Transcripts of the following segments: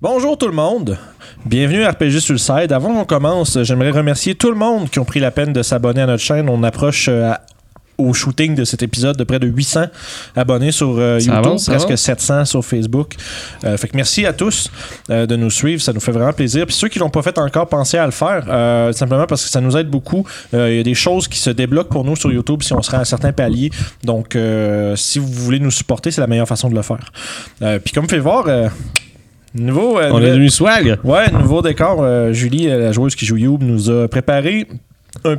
Bonjour tout le monde, bienvenue à RPG sur le side. Avant qu'on commence, j'aimerais remercier tout le monde qui ont pris la peine de s'abonner à notre chaîne. On approche au shooting de cet épisode de près de 800 abonnés sur YouTube, presque 700 sur Facebook. Fait que merci à tous de nous suivre, ça nous fait vraiment plaisir. Puis ceux qui l'ont pas fait encore, pensez à le faire, simplement parce que ça nous aide beaucoup. Y a des choses qui se débloquent pour nous sur YouTube si on sera à certains paliers. Donc, si vous voulez nous supporter, c'est la meilleure façon de le faire. Puis comme vous pouvez voir... on a du swag. Ouais, nouveau décor. Julie, la joueuse qui joue Youb, nous a préparé un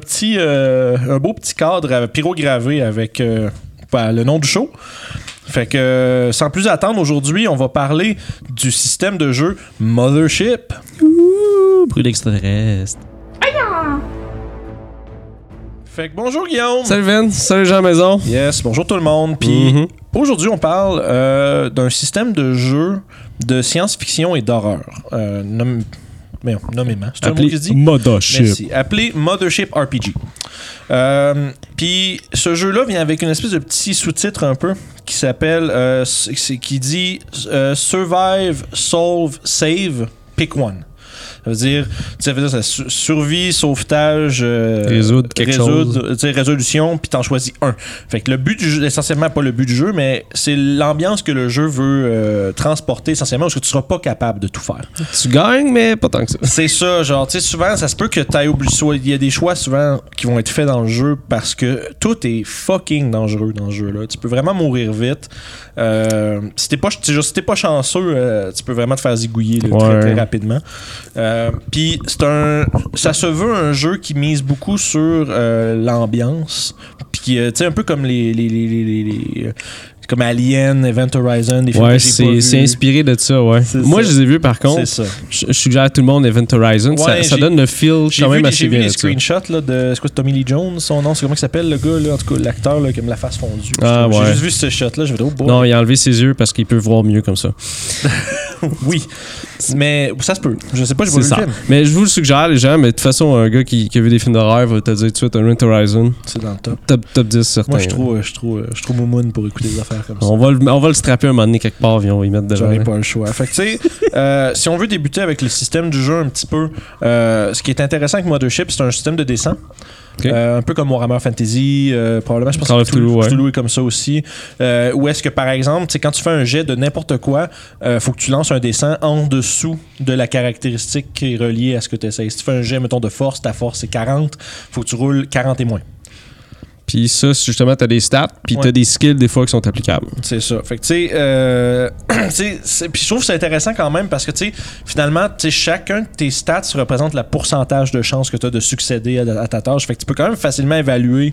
beau petit cadre pyrogravé avec le nom du show. Fait que, sans plus attendre, aujourd'hui, on va parler du système de jeu Mothership. Ouh, bruit d'extraterrestre. Fait que bonjour Guillaume. Salut Vince, salut Jean-Maison. Yes, bonjour tout le monde. Puis aujourd'hui, on parle d'un système de jeu de science-fiction et d'horreur. Nommément. C'est un mot qui se dit? Mothership. Merci. Appelé Mothership RPG. Puis ce jeu-là vient avec une espèce de petit sous-titre un peu qui s'appelle, qui dit Survive, Solve, Save, Pick One. Ça veut dire ça, survie, sauvetage, résoudre quelque chose, résolution, puis t'en choisis un. Fait que le but du jeu, essentiellement pas le but du jeu, mais c'est l'ambiance que le jeu veut transporter essentiellement, parce que tu seras pas capable de tout faire. Tu gagnes, mais pas tant que ça. C'est ça, genre, tu sais, souvent, ça se peut que t'ailles oublier. Il y a des choix souvent qui vont être faits dans le jeu parce que tout est fucking dangereux dans ce jeu-là. Tu peux vraiment mourir vite. Si t'es pas chanceux, tu peux vraiment te faire zigouiller très, très rapidement. Puis ça se veut un jeu qui mise beaucoup sur l'ambiance, puis tu sais un peu comme les comme Alien, Event Horizon, des films que j'ai pas vus. C'est inspiré de ça, ouais. C'est Moi, ça. Je les ai vus, par contre. C'est ça. Je suggère à tout le monde Event Horizon. Ouais, ça donne le feel quand même assez bien. J'ai vu les screenshots là, de Tommy Lee Jones, son nom, c'est comment il s'appelle, le gars, là, en tout cas, l'acteur, là, qui a la face fondue. Ah, j'ai juste vu ce shot-là, je vais dire, oh, non, il a enlevé ses yeux parce qu'il peut voir mieux comme ça. Oui, mais ça se peut. Je sais pas, j'ai pas vu le film. Mais je vous le suggère, les gens, mais de toute façon, un gars qui a vu des films d'horreur va te dire tout de suite Event Horizon. C'est dans le top. Top 10, certains. Moi, je trouve moumoune pour écouter des affaires. On va le strapper un moment donné quelque part, puis on va y mettre de l'avant. J'en ai pas le choix. Fait que, tu sais, si on veut débuter avec le système du jeu un petit peu, ce qui est intéressant avec Mothership, c'est un système de dessin. Okay. Un peu comme Warhammer Fantasy, probablement. Je pense Call of Toulouse, est comme ça aussi. Où est-ce que, par exemple, quand tu fais un jet de n'importe quoi, faut que tu lances un dessin en dessous de la caractéristique qui est reliée à ce que tu essaies. Si tu fais un jet, mettons, de force, ta force c'est 40, faut que tu roules 40 et moins. Puis ça, justement, t'as des stats, puis t'as des skills des fois qui sont applicables. C'est ça. Fait que tu sais, puis je trouve que c'est intéressant quand même parce que tu sais, finalement, tu sais, chacun de tes stats représente le pourcentage de chances que t'as de succéder à ta tâche. Fait que tu peux quand même facilement évaluer.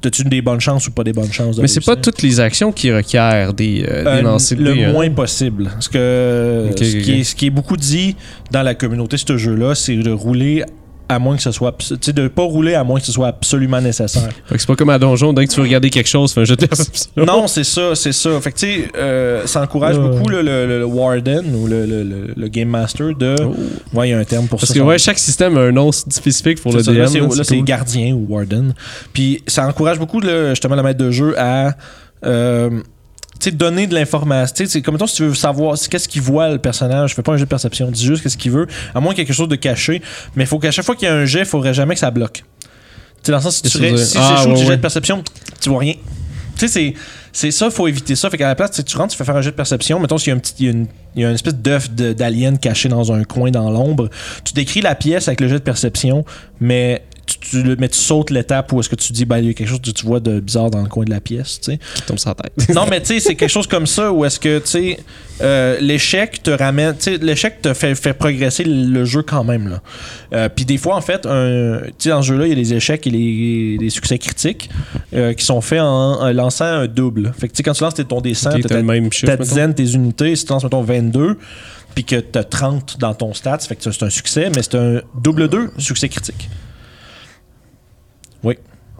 T'as-tu des bonnes chances ou pas des bonnes chances? Mais c'est pas toutes les actions qui requièrent des lancers de dés. Le moins possible. Ce qui est beaucoup dit dans la communauté, ce jeu-là, c'est de rouler... à moins que ce soit... Tu sais, de pas rouler à moins que ce soit absolument nécessaire. Fait que c'est pas comme à Donjon, dès que tu veux regarder quelque chose, fais un jeu de perception. Non, c'est ça. Fait que, tu sais, ça encourage beaucoup le Warden ou le Game Master de... Oh. Ouais, il y a un terme pour ça. Parce que, chaque système a un nom spécifique pour le DM. C'est Gardien ou Warden. Puis, ça encourage beaucoup, justement, le maître de jeu à... tu sais, donner de l'information. Tu sais, comme mettons, si tu veux savoir qu'est-ce qu'il voit le personnage, fais pas un jeu de perception, dis juste qu'est-ce qu'il veut, à moins qu'il y ait quelque chose de caché. Mais il faut qu'à chaque fois qu'il y a un jet, il faudrait jamais que ça bloque. Tu sais, dans le sens, si tu jets de perception, tu vois rien. Tu sais, c'est ça, faut éviter ça. Fait qu'à la place, tu rentres, tu fais faire un jet de perception. Mettons, s'il y a une espèce d'œuf d'alien caché dans un coin, dans l'ombre, tu décris la pièce avec le jet de perception, mais... tu sautes l'étape où est-ce que tu dis il y a quelque chose que tu vois de bizarre dans le coin de la pièce, tu sais, qui tombe sur la tête. Non, mais tu sais, c'est quelque chose comme ça où est-ce que tu sais l'échec te ramène, tu sais, l'échec te fait progresser le jeu quand même là. Puis des fois en fait, tu sais, dans ce jeu là, il y a des échecs et des succès critiques qui sont faits en lançant un double. Fait que tu sais, quand tu lances ton dessin, t'as ta dizaine tes unités, si tu lances mettons 22 puis que t'as 30 dans ton stats, fait que c'est un succès, mais c'est un double 2 succès critique. Oui.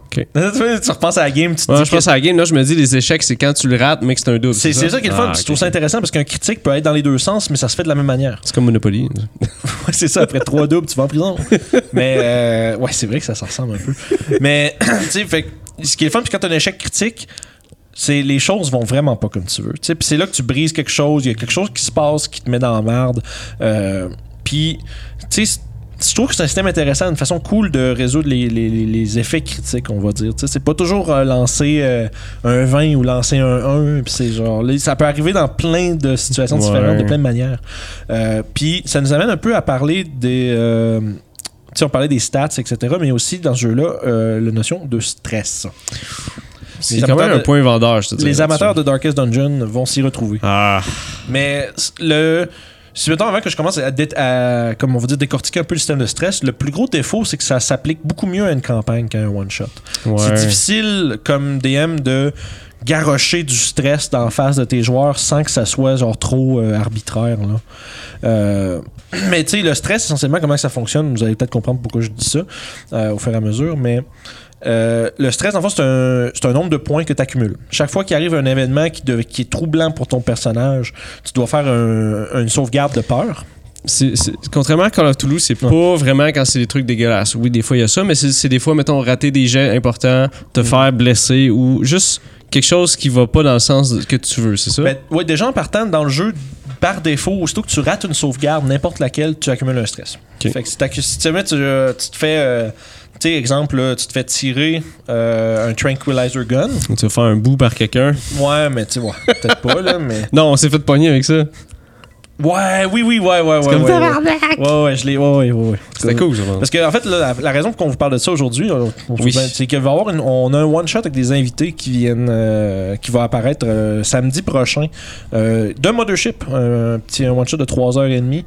Okay. Tu repenses à la game, tu te dis. Je pense à la game, là je me dis les échecs, c'est quand tu le rates, mais que c'est un double. C'est ça qui est le fun. Je trouve ça intéressant parce qu'un critique peut être dans les deux sens, mais ça se fait de la même manière. C'est comme Monopoly. C'est ça, après 3 doubles, tu vas en prison. Mais ouais, c'est vrai que ça se ressemble un peu. Mais tu sais, fait ce qui est le fun, puis quand t'as un échec critique, c'est, les choses vont vraiment pas comme tu veux. Puis c'est là que tu brises quelque chose, il y a quelque chose qui se passe qui te met dans la merde. Puis, tu sais, je trouve que c'est un système intéressant, une façon cool de résoudre les effets critiques, on va dire. T'sais, c'est pas toujours lancer un 20 ou lancer un 1. Pis c'est genre, là, ça peut arriver dans plein de situations différentes, de plein de manières. Puis ça nous amène un peu à parler des... on parlait des stats, etc. Mais aussi, dans ce jeu-là, la notion de stress. C'est quand même un point vendeur, je te dis. Les amateurs de Darkest Dungeon vont s'y retrouver. Ah. Mais le... Si maintenant, avant que je commence à comme on va dire, décortiquer un peu le système de stress, le plus gros défaut, c'est que ça s'applique beaucoup mieux à une campagne qu'à un one-shot. Ouais. C'est difficile, comme DM, de garrocher du stress dans la face de tes joueurs sans que ça soit genre trop arbitraire. Là. Mais tu sais, le stress, essentiellement, comment ça fonctionne, vous allez peut-être comprendre pourquoi je dis ça au fur et à mesure, mais... le stress, en fait, c'est un nombre de points que tu accumules. Chaque fois qu'il arrive un événement qui est troublant pour ton personnage, tu dois faire une sauvegarde de peur. C'est, contrairement à Call of Toulouse, c'est pas vraiment quand c'est des trucs dégueulasses. Oui, des fois, il y a ça, mais c'est des fois, mettons, rater des jets importants, te faire blesser ou juste quelque chose qui va pas dans le sens que tu veux, c'est ça? Ben, oui, déjà, en partant dans le jeu... Par défaut, aussitôt que tu rates une sauvegarde, n'importe laquelle, tu accumules un stress. Okay. Fait que si tu te fais, tu sais, exemple, là, tu te fais tirer un tranquilizer gun. Tu vas faire un bout par quelqu'un. Ouais, mais tu vois, peut-être pas, là, mais. Non, on s'est fait pogner avec ça. Ouais. C'est comme je l'ai. C'était cool, ça. Parce que, en fait, là, la raison pour qu'on vous parle de ça aujourd'hui, c'est qu'il va y avoir on a un one-shot avec des invités qui viennent, qui va apparaître samedi prochain de Mothership. Un petit one-shot de 3h30.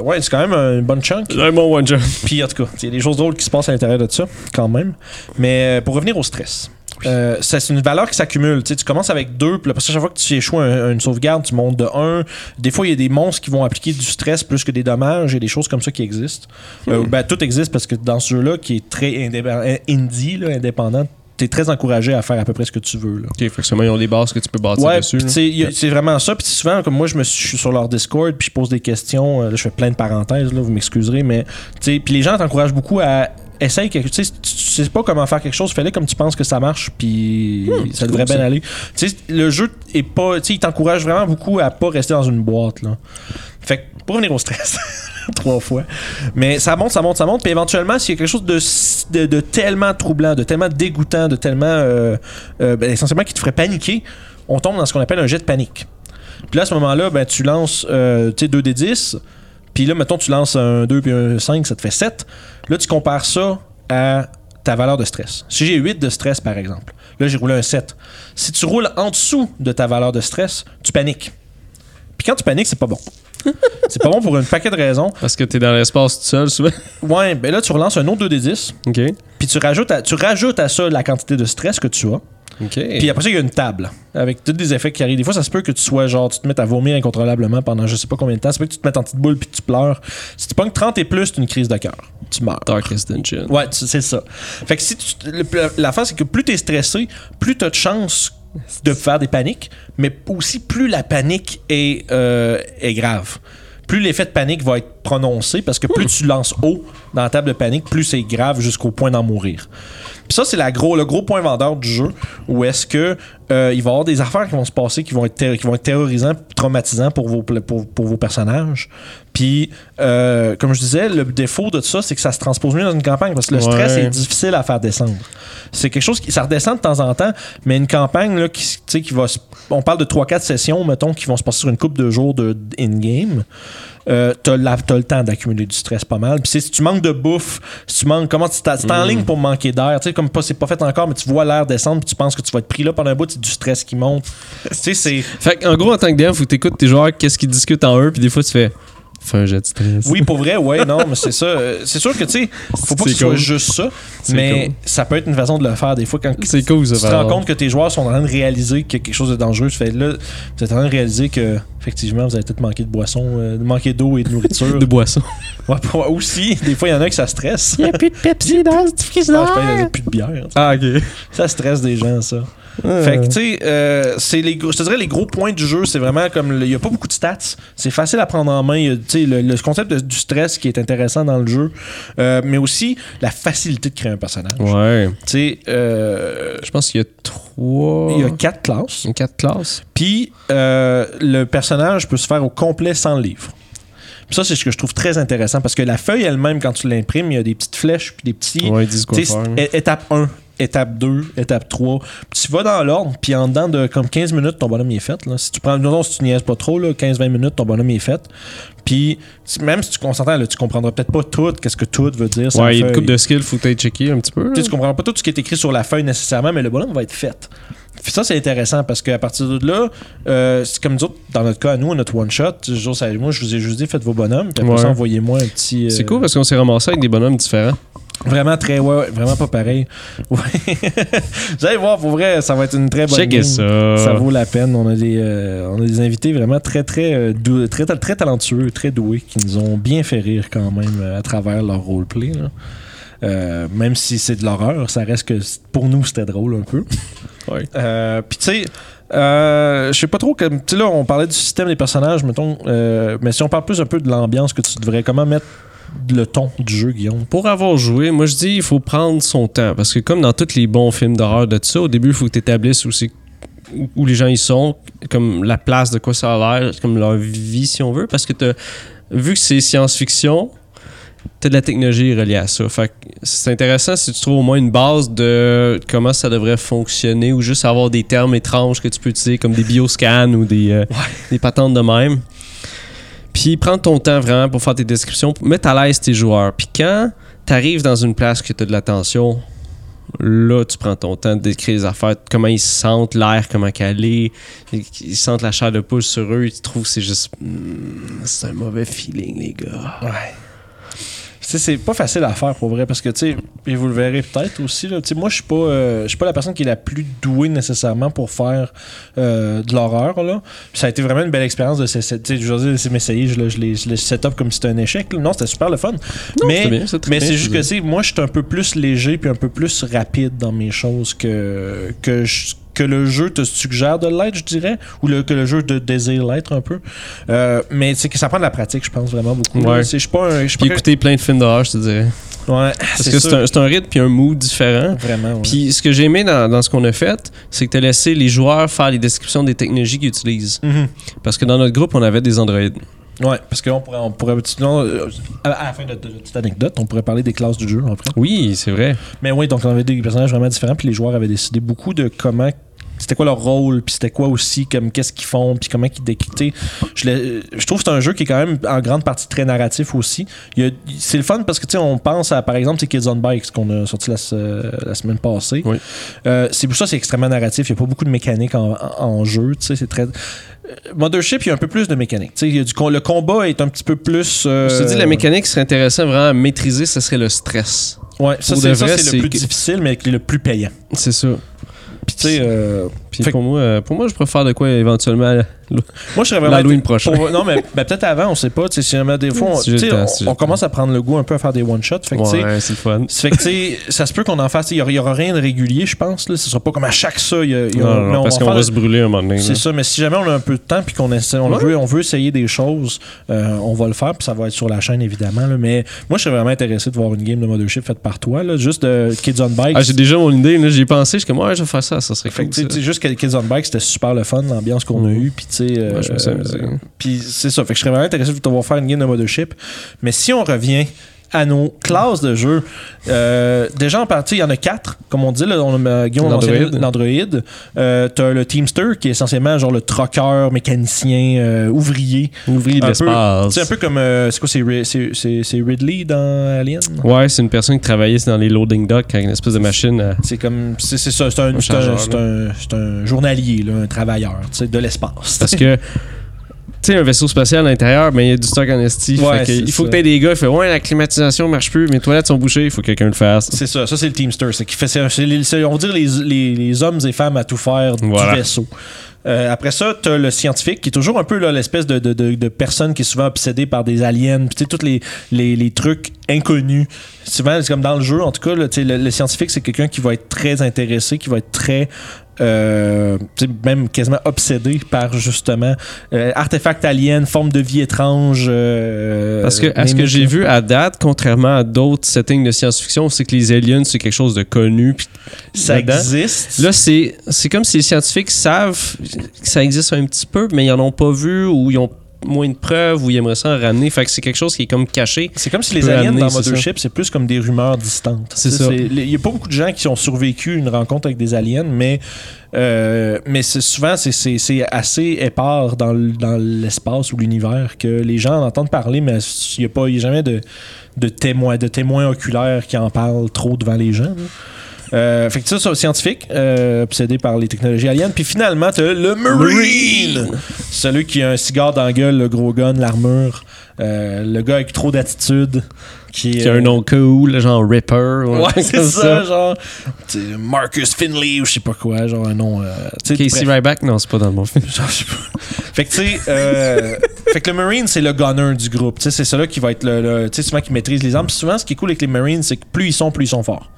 Ouais, c'est quand même une bonne chunk. C'est un bon one-shot. Puis, en tout cas, il y a des choses drôles qui se passent à l'intérieur de ça, quand même. Mais pour revenir au stress. Ça, c'est une valeur qui s'accumule. Tu commences avec 2, puis parce que chaque fois que tu échoues une sauvegarde, tu montes de 1. Des fois, il y a des monstres qui vont appliquer du stress plus que des dommages et des choses comme ça qui existent. Ben, tout existe parce que dans ce jeu-là, qui est très indie, là, indépendant, t'es très encouragé à faire à peu près ce que tu veux. Là. OK, forcément, ils ont des bases que tu peux bâtir dessus. C'est vraiment ça. Puis souvent, comme moi, je suis sur leur Discord, puis je pose des questions. Là, je fais plein de parenthèses, là, vous m'excuserez, mais puis les gens t'encouragent beaucoup à... Essaye, tu sais pas comment faire quelque chose, fais-le comme tu penses que ça marche, puis ça devrait bien aller. Tu sais, le jeu est pas, il t'encourage vraiment beaucoup à pas rester dans une boîte, là. Fait que, pour revenir au stress, 3 fois. Mais ça monte, puis éventuellement, s'il y a quelque chose de tellement troublant, de tellement dégoûtant, de tellement, essentiellement, qui te ferait paniquer, on tombe dans ce qu'on appelle un jet de panique. Puis là, à ce moment-là, ben, tu lances, 2d10, puis là, mettons, tu lances un 2 puis un 5, ça te fait 7. Là, tu compares ça à ta valeur de stress. Si j'ai 8 de stress, par exemple, là, j'ai roulé un 7. Si tu roules en dessous de ta valeur de stress, tu paniques. Puis quand tu paniques, c'est pas bon. C'est pas bon pour un paquet de raisons. Parce que t'es dans l'espace tout seul, souvent. Ouais, ben là, tu relances un autre 2d10. OK. Puis tu rajoutes à ça la quantité de stress que tu as. Okay. Puis après ça, il y a une table avec tous les effets qui arrivent. Des fois, ça se peut que tu sois genre, tu te mettes à vomir incontrôlablement pendant je sais pas combien de temps. Ça peut que tu te mettes en petite boule puis que tu pleures. Si tu pognes 30 et plus, c'est une crise de cœur. Tu meurs. Darkest Dungeon. Ouais, c'est ça. Fait que la fin, c'est que plus t'es stressé, plus t'as de chances de faire des paniques, mais aussi plus la panique est grave. Plus l'effet de panique va être prononcé parce que plus tu lances haut dans la table de panique, plus c'est grave jusqu'au point d'en mourir. Puis ça, c'est le gros point vendeur du jeu où est-ce que il va y avoir des affaires qui vont se passer, qui vont être terrorisants, traumatisants pour vos personnages. Puis, comme je disais, le défaut de ça, c'est que ça se transpose mieux dans une campagne parce que le stress est difficile à faire descendre. C'est quelque chose ça redescend de temps en temps, mais une campagne là, qui va... On parle de 3-4 sessions, mettons, qui vont se passer sur une couple de jours de in-game. T'as le temps d'accumuler du stress pas mal. Puis si tu manques de bouffe, si tu manques... Comment tu t'en ligne pour manquer d'air? Tu sais, comme pas, c'est pas fait encore, mais tu vois l'air descendre puis tu penses que tu vas être pris là pendant un bout, c'est du stress qui monte. Tu sais, c'est... Fait qu'en gros, en tant que DM, faut que t'écoutes tes joueurs, qu'est-ce qu'ils discutent en eux, puis des fois, tu fais... Fais un jet de stress. Oui, pour vrai, ouais, non, mais c'est ça. C'est sûr que, tu sais, faut pas que ce soit juste ça, mais ça peut être une façon de le faire des fois quand tu te rends compte que tes joueurs sont en train de réaliser qu'il y a quelque chose de dangereux. Fait là, vous êtes en train de réaliser que, effectivement, vous allez peut-être manquer de boisson, manquer d'eau et de nourriture. De boisson. Ouais, aussi, des fois, il y en a qui ça stresse. Il n'y a plus de Pepsi dans ce frigidaire. Je pense qu'il n'y a plus de bière. Ah, ok. Ça stresse des gens, ça. Fait que, tu sais, je te dirais, les gros points du jeu, c'est vraiment comme... Il n'y a pas beaucoup de stats. C'est facile à prendre en main. Tu sais, le concept du stress qui est intéressant dans le jeu. Mais aussi, la facilité de créer un personnage. Ouais. Tu sais... je pense qu'il y a trop... 3... Il y a 4 classes. 4 classes. Puis, le personnage peut se faire au complet sans le livre. Puis ça, c'est ce que je trouve très intéressant, parce que la feuille elle-même, quand tu l'imprimes, il y a des petites flèches, puis des petits... Ouais, ils disent quoi faire. Étape 1, étape 2, étape 3. Puis tu vas dans l'ordre, puis en dedans de comme 15 minutes, ton bonhomme est fait. Là. Si tu prends... Non, si tu niaises pas trop, là, 15-20 minutes, ton bonhomme est fait. Puis, même si tu consentends, là, tu comprendras peut-être pas tout, qu'est-ce que tout veut dire. Ouais, il y a une couple de skills, faut que tu ailles checker un petit peu. Tu comprendras pas tout ce qui est écrit sur la feuille nécessairement, mais le bonhomme va être fait. Puis ça, c'est intéressant parce qu'à partir de là, c'est comme nous autres, dans notre cas, à nous, notre one-shot, moi, je vous ai juste dit, faites vos bonhommes, puis après ça, envoyez-moi un petit... C'est cool parce qu'on s'est ramassé avec des bonhommes différents. Vraiment très, vraiment pas pareil. Ouais. Vous allez voir, pour vrai, ça va être une très bonne game. Ça. Ça vaut la peine. On a des invités vraiment très talentueux, très doués, qui nous ont bien fait rire quand même à travers leur roleplay. Même si c'est de l'horreur, ça reste que pour nous, c'était drôle un peu. Ouais. Puis tu sais... je sais pas trop, comme tu sais là on parlait du système des personnages, mettons, mais si on parle plus un peu de l'ambiance que tu devrais, comment mettre le ton du jeu, Guillaume? Pour avoir joué, moi je dis il faut prendre son temps, parce que comme dans tous les bons films d'horreur de tout ça, au début il faut que tu établisses où les gens ils sont, comme la place de quoi ça a l'air, comme leur vie si on veut, parce que vu que c'est science-fiction, t'as de la technologie reliée à ça. Fait que c'est intéressant si tu trouves au moins une base de comment ça devrait fonctionner, ou juste avoir des termes étranges que tu peux utiliser comme des bioscans ou des patentes de même. Puis prends ton temps vraiment pour faire tes descriptions, pour mettre à l'aise tes joueurs. Puis quand t'arrives dans une place que t'as de l'attention, là tu prends ton temps de décrire les affaires, comment ils se sentent, l'air, comment qu'elle est, ils sentent la chair de poule sur eux, ils trouvent que c'est juste... c'est un mauvais feeling les gars. Ouais. C'est pas facile à faire pour vrai, parce que tu sais, et vous le verrez peut-être aussi là, moi je suis pas la personne qui est la plus douée nécessairement pour faire de l'horreur là. Ça a été vraiment une belle expérience de je m'essayer, je l'ai set up comme si c'était un échec là. Non, c'était super le fun. Non, mais bien, mais bien, c'est juste que moi je suis un peu plus léger puis un peu plus rapide dans mes choses que le jeu te suggère de l'être, je dirais, ou que le jeu te désire l'être un peu. Mais c'est que ça prend de la pratique, je pense, vraiment beaucoup. Ouais. Je suis pas un... Puis écouter plein de films d'horreur, je te dirais. Ouais, parce que c'est un rythme puis un mood différent. Vraiment, ouais. Puis ce que j'ai aimé dans ce qu'on a fait, c'est que tu as laissé les joueurs faire les descriptions des technologies qu'ils utilisent. Mm-hmm. Parce que dans notre groupe, on avait des androïdes. Ouais, parce qu'on pourrait à la fin de petite anecdote, on pourrait parler des classes du jeu après. Oui, c'est vrai. Mais oui, donc on avait des personnages vraiment différents, puis les joueurs avaient décidé beaucoup de comment, c'était quoi leur rôle, puis c'était quoi aussi, comme qu'est-ce qu'ils font, puis comment ils décrit. Je trouve que c'est un jeu qui est quand même en grande partie très narratif aussi. C'est le fun parce que tu sais, on pense à, par exemple, c'est Kids on Bikes qu'on a sorti la semaine passée. Oui. C'est pour ça c'est extrêmement narratif, il n'y a pas beaucoup de mécanique en jeu, tu sais, c'est très... Mothership, il y a un peu plus de mécanique. Il y a le combat est un petit peu plus... Je te dis, la mécanique serait intéressante vraiment à maîtriser, ce serait le stress. Ouais, c'est le plus difficile, mais le plus payant. C'est ça. Puis tu sais... Pour moi, je préfère de quoi éventuellement l'Halloween prochain. Non, mais peut-être avant, on sait pas. Si jamais des fois, on commence à prendre le goût un peu à faire des one-shots. Ouais, c'est le fun. Fait que, ça se peut qu'on en fasse. Il n'y aura rien de régulier, je pense. Ce ne sera pas comme à chaque ça. Parce qu'on va se brûler un moment donné. C'est ça, mais si jamais on a un peu de temps et qu'on essaie, on veut essayer des choses, on va le faire. Puis ça va être sur la chaîne, évidemment. Là, mais moi, je serais vraiment intéressé de voir une game de Mothership faite par toi. Là, juste de Kids on Bikes. Ah, j'ai déjà mon idée. Là, j'y ai pensé. Je suis comme, je vais faire ça. Ça serait cool. Kids on Bikes, c'était super le fun, l'ambiance qu'on a eue. Puis je me suis amusé. Puis c'est ça. Fait que je serais vraiment intéressé de te voir faire une game de Mothership. Mais si on revient à nos classes de jeu, déjà en partie, il y en a 4. Comme on dit, là, Guillaume a mentionné l'Android. Tu as le Teamster qui est essentiellement genre le troqueur, mécanicien, ouvrier. Ouvrier de l'espace. C'est un peu comme. C'est Ridley dans Alien? Ouais, c'est une personne qui travaillait dans les loading docks avec une espèce de machine. C'est comme. C'est ça, c'est un journalier, là, un travailleur de l'espace. Parce que. Tu sais, un vaisseau spatial à l'intérieur, mais il y a du stock en esti. Ouais, il faut que tu aies des gars qui font « Ouais, la climatisation marche plus, mes toilettes sont bouchées, il faut que quelqu'un le fasse. » C'est ça, c'est le Teamster. C'est on va dire les hommes et femmes à tout faire du vaisseau. Après ça, t'as le scientifique qui est toujours un peu là, l'espèce de personne qui est souvent obsédée par des aliens, puis tu sais, tous les trucs inconnus. Souvent, c'est comme dans le jeu, en tout cas, là, le scientifique, c'est quelqu'un qui va être très intéressé, qui va être très... même quasiment obsédé par justement artefacts aliens, formes de vie étranges. Parce que à ce que j'ai vu à date, contrairement à d'autres settings de science-fiction, c'est que les aliens, c'est quelque chose de connu. Ça existe. Là, c'est comme si les scientifiques savent que ça existe un petit peu, mais ils n'en ont pas vu ou ils ont moins de preuves ou ils aimeraient ça en ramener. Fait que c'est quelque chose qui est comme caché. C'est comme si les aliens dans Mothership, c'est plus comme des rumeurs distantes. C'est ça. Il n'y a pas beaucoup de gens qui ont survécu une rencontre avec des aliens, mais c'est souvent c'est assez épars dans l'espace ou l'univers que les gens en entendent parler, mais il n'y a jamais de témoins oculaires qui en parlent trop devant les gens. Fait que ça, scientifique, obsédé par les technologies aliens. Puis finalement, t'as le Marine! Celui qui a un cigare dans la gueule, le gros gun, l'armure. Le gars avec trop d'attitude. Qui a un nom cool, genre Ripper. Ouais, c'est ça, genre Marcus Finley ou je sais pas quoi, genre un nom... Casey Ryback? Non, c'est pas dans le bon film. Genre, je sais pas. Fait que tu sais... fait que le Marine, c'est le gunner du groupe. T'sais, c'est celui qui va être le tu sais, souvent qui maîtrise les armes. Puis souvent, ce qui est cool avec les Marines, c'est que plus ils sont forts.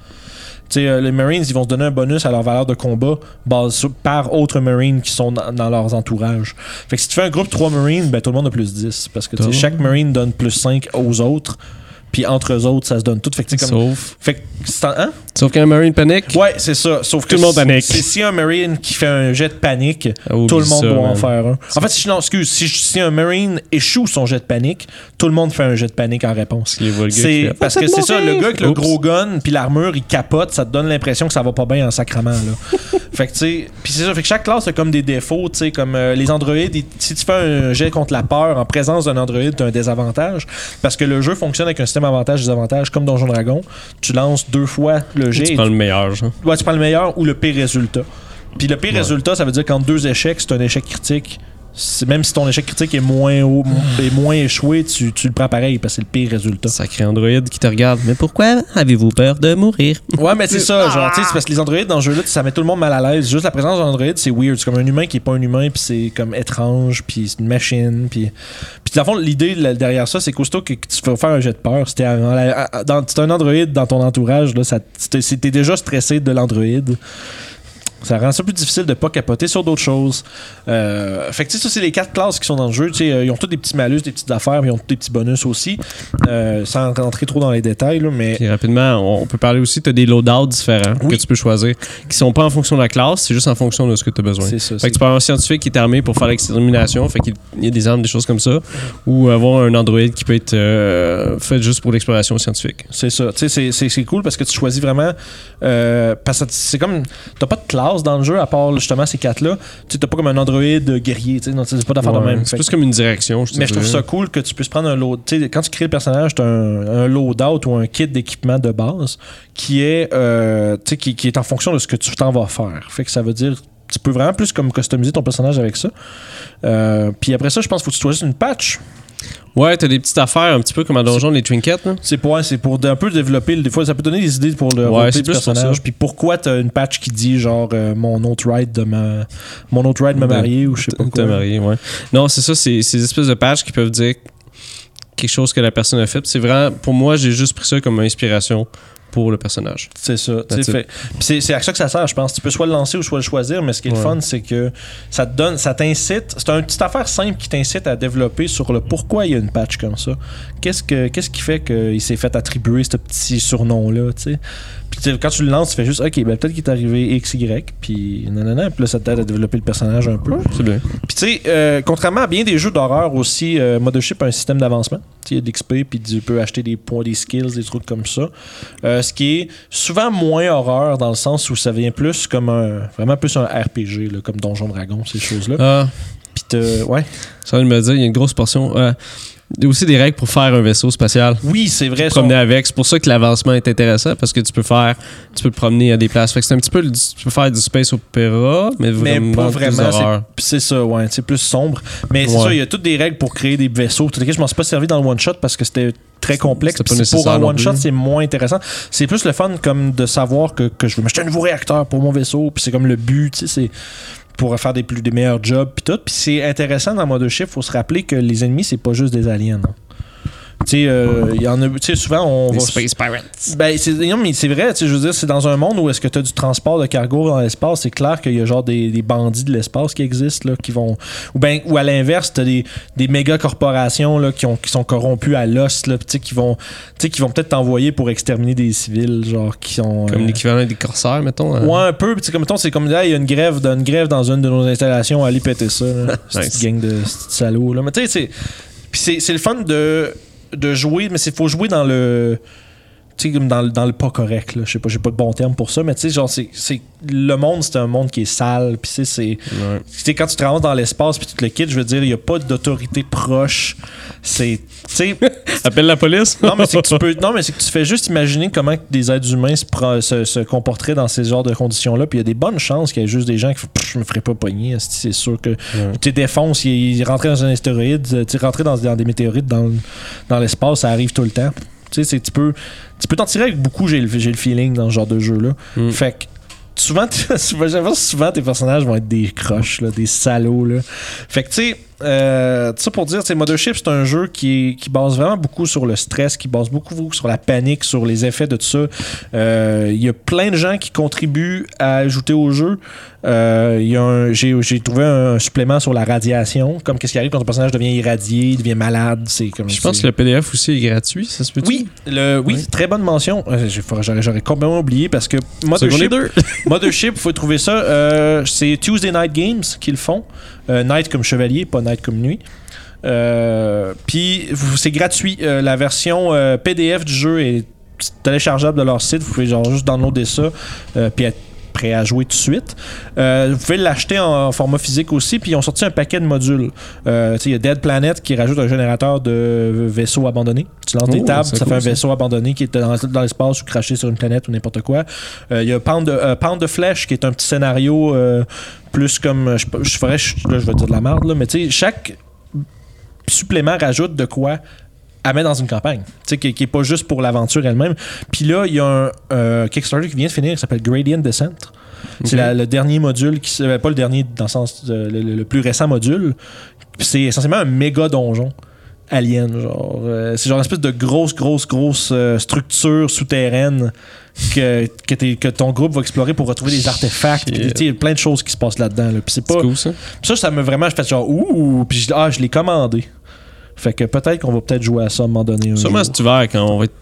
Les Marines, ils vont se donner un bonus à leur valeur de combat par autres Marines qui sont dans leurs entourages. Fait que si tu fais un groupe 3 Marines, ben tout le monde a plus 10. Parce que chaque Marine donne plus 5 aux autres. Puis entre eux autres, ça se donne tout. Fait que, comme... Sauf qu'un Marine panique. Ouais, c'est ça. Sauf que tout le monde panique. C'est si un Marine qui fait un jet de panique, tout le monde doit en faire un. En fait, si un Marine échoue son jet de panique, tout le monde fait un jet de panique en réponse. Parce que c'est ça, le gars avec le gros gun puis l'armure, il capote, ça te donne l'impression que ça va pas bien en sacrement. Là. Fait que tu sais, puis c'est ça. Fait que chaque classe a comme des défauts, tu sais, comme les androïdes. Si tu fais un jet contre la peur en présence d'un androïde, t'as un désavantage parce que le jeu fonctionne avec un système avantages, désavantages, comme Donjon Dragon. Tu lances 2 fois le jet. Tu prends le meilleur. Genre. Ouais, tu prends le meilleur ou le pire résultat. Puis le pire résultat, ça veut dire qu'entre 2 échecs, c'est un échec critique. C'est, même si ton échec critique est moins haut, est moins échoué, tu le prends pareil parce que c'est le pire résultat. Sacré androïde qui te regarde. Mais pourquoi avez-vous peur de mourir? Ouais, mais c'est ça. Genre, c'est parce que les androïdes dans ce jeu-là, ça met tout le monde mal à l'aise. Juste la présence d'un androïde, c'est weird. C'est comme un humain qui est pas un humain, puis c'est comme étrange, puis c'est une machine. Puis dans le fond, l'idée derrière ça, c'est costaud que tu vas faire un jet de peur. Si t'es un androïde dans ton entourage, là, t'es déjà stressé de l'androïde. Ça rend ça plus difficile de pas capoter sur d'autres choses. Fait que ça, c'est les 4 classes qui sont dans le jeu. Ils ont tous des petits malus, des petites affaires, mais ils ont tous des petits bonus aussi. Sans rentrer trop dans les détails. Là, mais... Puis rapidement, on peut parler aussi, tu as des loadouts différents que tu peux choisir, qui sont pas en fonction de la classe, c'est juste en fonction de ce que tu as besoin. C'est ça, fait que tu peux avoir un scientifique qui est armé pour faire l'extermination, fait qu'il y a des armes, des choses comme ça, ou avoir un androïde qui peut être fait juste pour l'exploration scientifique. C'est ça. C'est cool parce que tu choisis vraiment... parce que c'est comme... T'as pas de classe dans le jeu, à part justement ces 4-là. Tu n'as pas comme un androïde guerrier. Non, c'est pas d'affaire de même. C'est plus comme une direction. Mais je trouve ça cool que tu puisses prendre un load. Quand tu crées le personnage, tu as un loadout ou un kit d'équipement de base qui est en fonction de ce que tu t'en vas faire. Fait que ça veut dire tu peux vraiment plus comme customiser ton personnage avec ça. Puis après ça, je pense qu'il faut que tu choisisses une patch. Ouais, t'as des petites affaires un petit peu comme à Donjon, les trinkets. Là. C'est pour un peu développer. Des fois, ça peut donner des idées pour le roleplay du personnage. Puis pourquoi t'as une patch qui dit genre mon autre ride me marier ou je sais pas quoi. Te marier, ouais. Non, c'est ça, c'est des espèces de patchs qui peuvent dire quelque chose que la personne a fait. Puis c'est vraiment, pour moi, j'ai juste pris ça comme inspiration pour le personnage. C'est ça. Fait. C'est à ça que ça sert, je pense. Tu peux soit le lancer ou soit le choisir, mais ce qui est le fun, c'est que ça te donne, ça t'incite. C'est une petite affaire simple qui t'incite à développer sur le pourquoi il y a une patch comme ça. Qu'est-ce qui fait qu'il s'est fait attribuer ce petit surnom-là, tu sais? Puis quand tu le lances, tu fais juste OK, ben peut-être qu'il est arrivé X, Y, puis nanana. Puis là, ça t'aide à développer le personnage un peu. C'est bien. Puis tu sais, contrairement à bien des jeux d'horreur aussi, Mothership a un système d'avancement. Il y a de l'XP, puis tu peux acheter des points, des skills, des trucs comme ça. Ce qui est souvent moins horreur dans le sens où ça vient plus comme vraiment plus un RPG, là, comme Donjon Dragon, ces choses-là. Ça vient de me dire, il y a une grosse portion. Il y a aussi des règles pour faire un vaisseau spatial. Oui, c'est vrai. Promener avec. C'est pour ça que l'avancement est intéressant parce que tu peux te promener à des places. Fait que c'est un petit peu, tu peux faire du space opéra, mais pas vraiment. C'est ça, ouais. C'est plus sombre. Mais c'est ça, il y a toutes des règles pour créer des vaisseaux. Tout à fait, je m'en suis pas servi dans le one shot parce que c'était très complexe. Pour un one shot, c'est moins intéressant. C'est plus le fun comme de savoir que je vais m'acheter un nouveau réacteur pour mon vaisseau. Puis c'est comme le but, tu sais, c'est pour faire des meilleurs jobs puis tout. Puis c'est intéressant dans Mothership, il faut se rappeler que les ennemis, c'est pas juste des aliens. Tu sais, souvent, on va... Space Pirates. Ben, non, mais c'est vrai, je veux dire, c'est dans un monde où est-ce que tu as du transport de cargo dans l'espace, c'est clair qu'il y a genre des bandits de l'espace qui existent, là, qui vont... Ou à l'inverse, tu as des méga corporations là, qui sont corrompues à l'os, là, qui vont peut-être t'envoyer pour exterminer des civils, genre, qui sont... Comme l'équivalent des corsaires, mettons. Hein? Ouais, un peu. Comme, mettons, c'est comme, là, il y a une grève dans une de nos installations, allez péter ça, là. Nice. Cette gang de salauds, là. Mais tu sais, c'est le fun de jouer, mais il faut jouer dans le... Tu sais, dans le pas correct, là. Je sais pas, j'ai pas de bon terme pour ça, mais tu sais, genre, c'est... Le monde, c'est un monde qui est sale, puis tu sais, c'est... Quand tu te ramasses dans l'espace, puis tu te le quittes, je veux dire, il y a pas d'autorité proche. C'est... Tu sais... Appelle la police? Non, mais c'est que tu peux... Non, mais c'est que tu fais juste imaginer comment des êtres humains se comporteraient dans ces genres de conditions-là, puis il y a des bonnes chances qu'il y ait juste des gens qui font « je me ferais pas pogner », c'est sûr que... Tu défonces, ils rentraient dans un astéroïde, tu rentraient dans des météorites dans l'espace, ça arrive tout le temps. Tu peux t'en tirer avec beaucoup, j'ai le feeling dans ce genre de jeu-là. Mm. Fait que souvent tes personnages vont être des croches, là, des salauds. Là. Fait que tu sais, ça pour dire, Mothership, c'est un jeu qui base vraiment beaucoup sur le stress, qui base beaucoup sur la panique, sur les effets de tout ça. Il y a plein de gens qui contribuent à ajouter au jeu. J'ai trouvé un supplément sur la radiation, comme qu'est-ce qui arrive quand ton personnage devient irradié, il devient malade. Je pense que le PDF aussi est gratuit, ça se peut-tu? Oui, très bonne mention. J'aurais complètement oublié parce que Mothership, il faut trouver ça. C'est Tuesday Night Games qui le font. Night comme chevalier, pas night comme nuit. Puis c'est gratuit. La version PDF du jeu est téléchargeable de leur site. Vous pouvez genre juste downloader ça puis être prêt à jouer tout de suite. Vous pouvez l'acheter en format physique aussi, puis ils ont sorti un paquet de modules. Il y a Dead Planet qui rajoute un générateur de vaisseaux abandonnés. Tu lances des tables, ça fait un vaisseau abandonné qui est dans l'espace ou craché sur une planète ou n'importe quoi. Il y a Pound de Flash qui est un petit scénario plus comme... Je vais dire de la merde, là, mais tu sais, chaque supplément rajoute de quoi à mettre dans une campagne, qui n'est pas juste pour l'aventure elle-même. Puis là, il y a un Kickstarter qui vient de finir, qui s'appelle Gradient Descentre. Okay. C'est le dernier module, pas le dernier dans le sens, le plus récent module. C'est essentiellement un méga donjon alien. Genre, c'est genre une espèce de grosse structure souterraine que ton groupe va explorer pour retrouver des artefacts. Il y a plein de choses qui se passent là-dedans. Là. Puis c'est cool, ça. Pis ça m'a vraiment fait genre « ouh ». Puis je l'ai commandé. Fait que peut-être qu'on va peut-être jouer à ça à un moment donné. Sûrement cet hiver quand on va être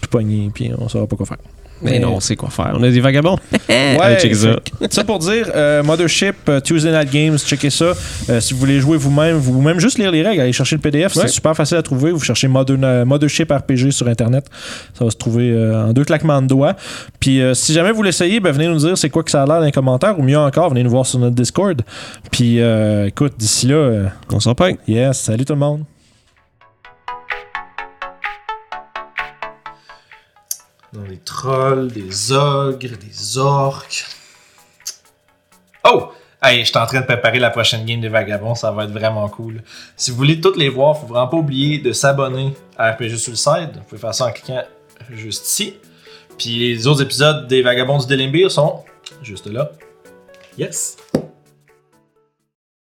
plus pogné puis on saura pas quoi faire. Mais non, on sait quoi faire. On a des vagabonds. Ouais, check ça. Ça pour dire, Mothership, Tuesday Night Games, checkez ça. Si vous voulez jouer vous-même juste lire les règles, allez chercher le PDF. Ouais. C'est super facile à trouver. Vous cherchez Mothership RPG sur Internet. Ça va se trouver en 2 claquements de doigts. Puis si jamais vous l'essayez, venez nous dire c'est quoi que ça a l'air dans les commentaires. Ou mieux encore, venez nous voir sur notre Discord. Puis écoute, d'ici là... on s'en paye. Yes, salut tout le monde. Dans des trolls, des ogres, des orques. Oh! Hey, je suis en train de préparer la prochaine game des Vagabonds, ça va être vraiment cool. Si vous voulez toutes les voir, faut vraiment pas oublier de s'abonner à RPG sur le side. Vous pouvez faire ça en cliquant juste ici. Puis les autres épisodes des Vagabonds du Délimbire sont juste là. Yes!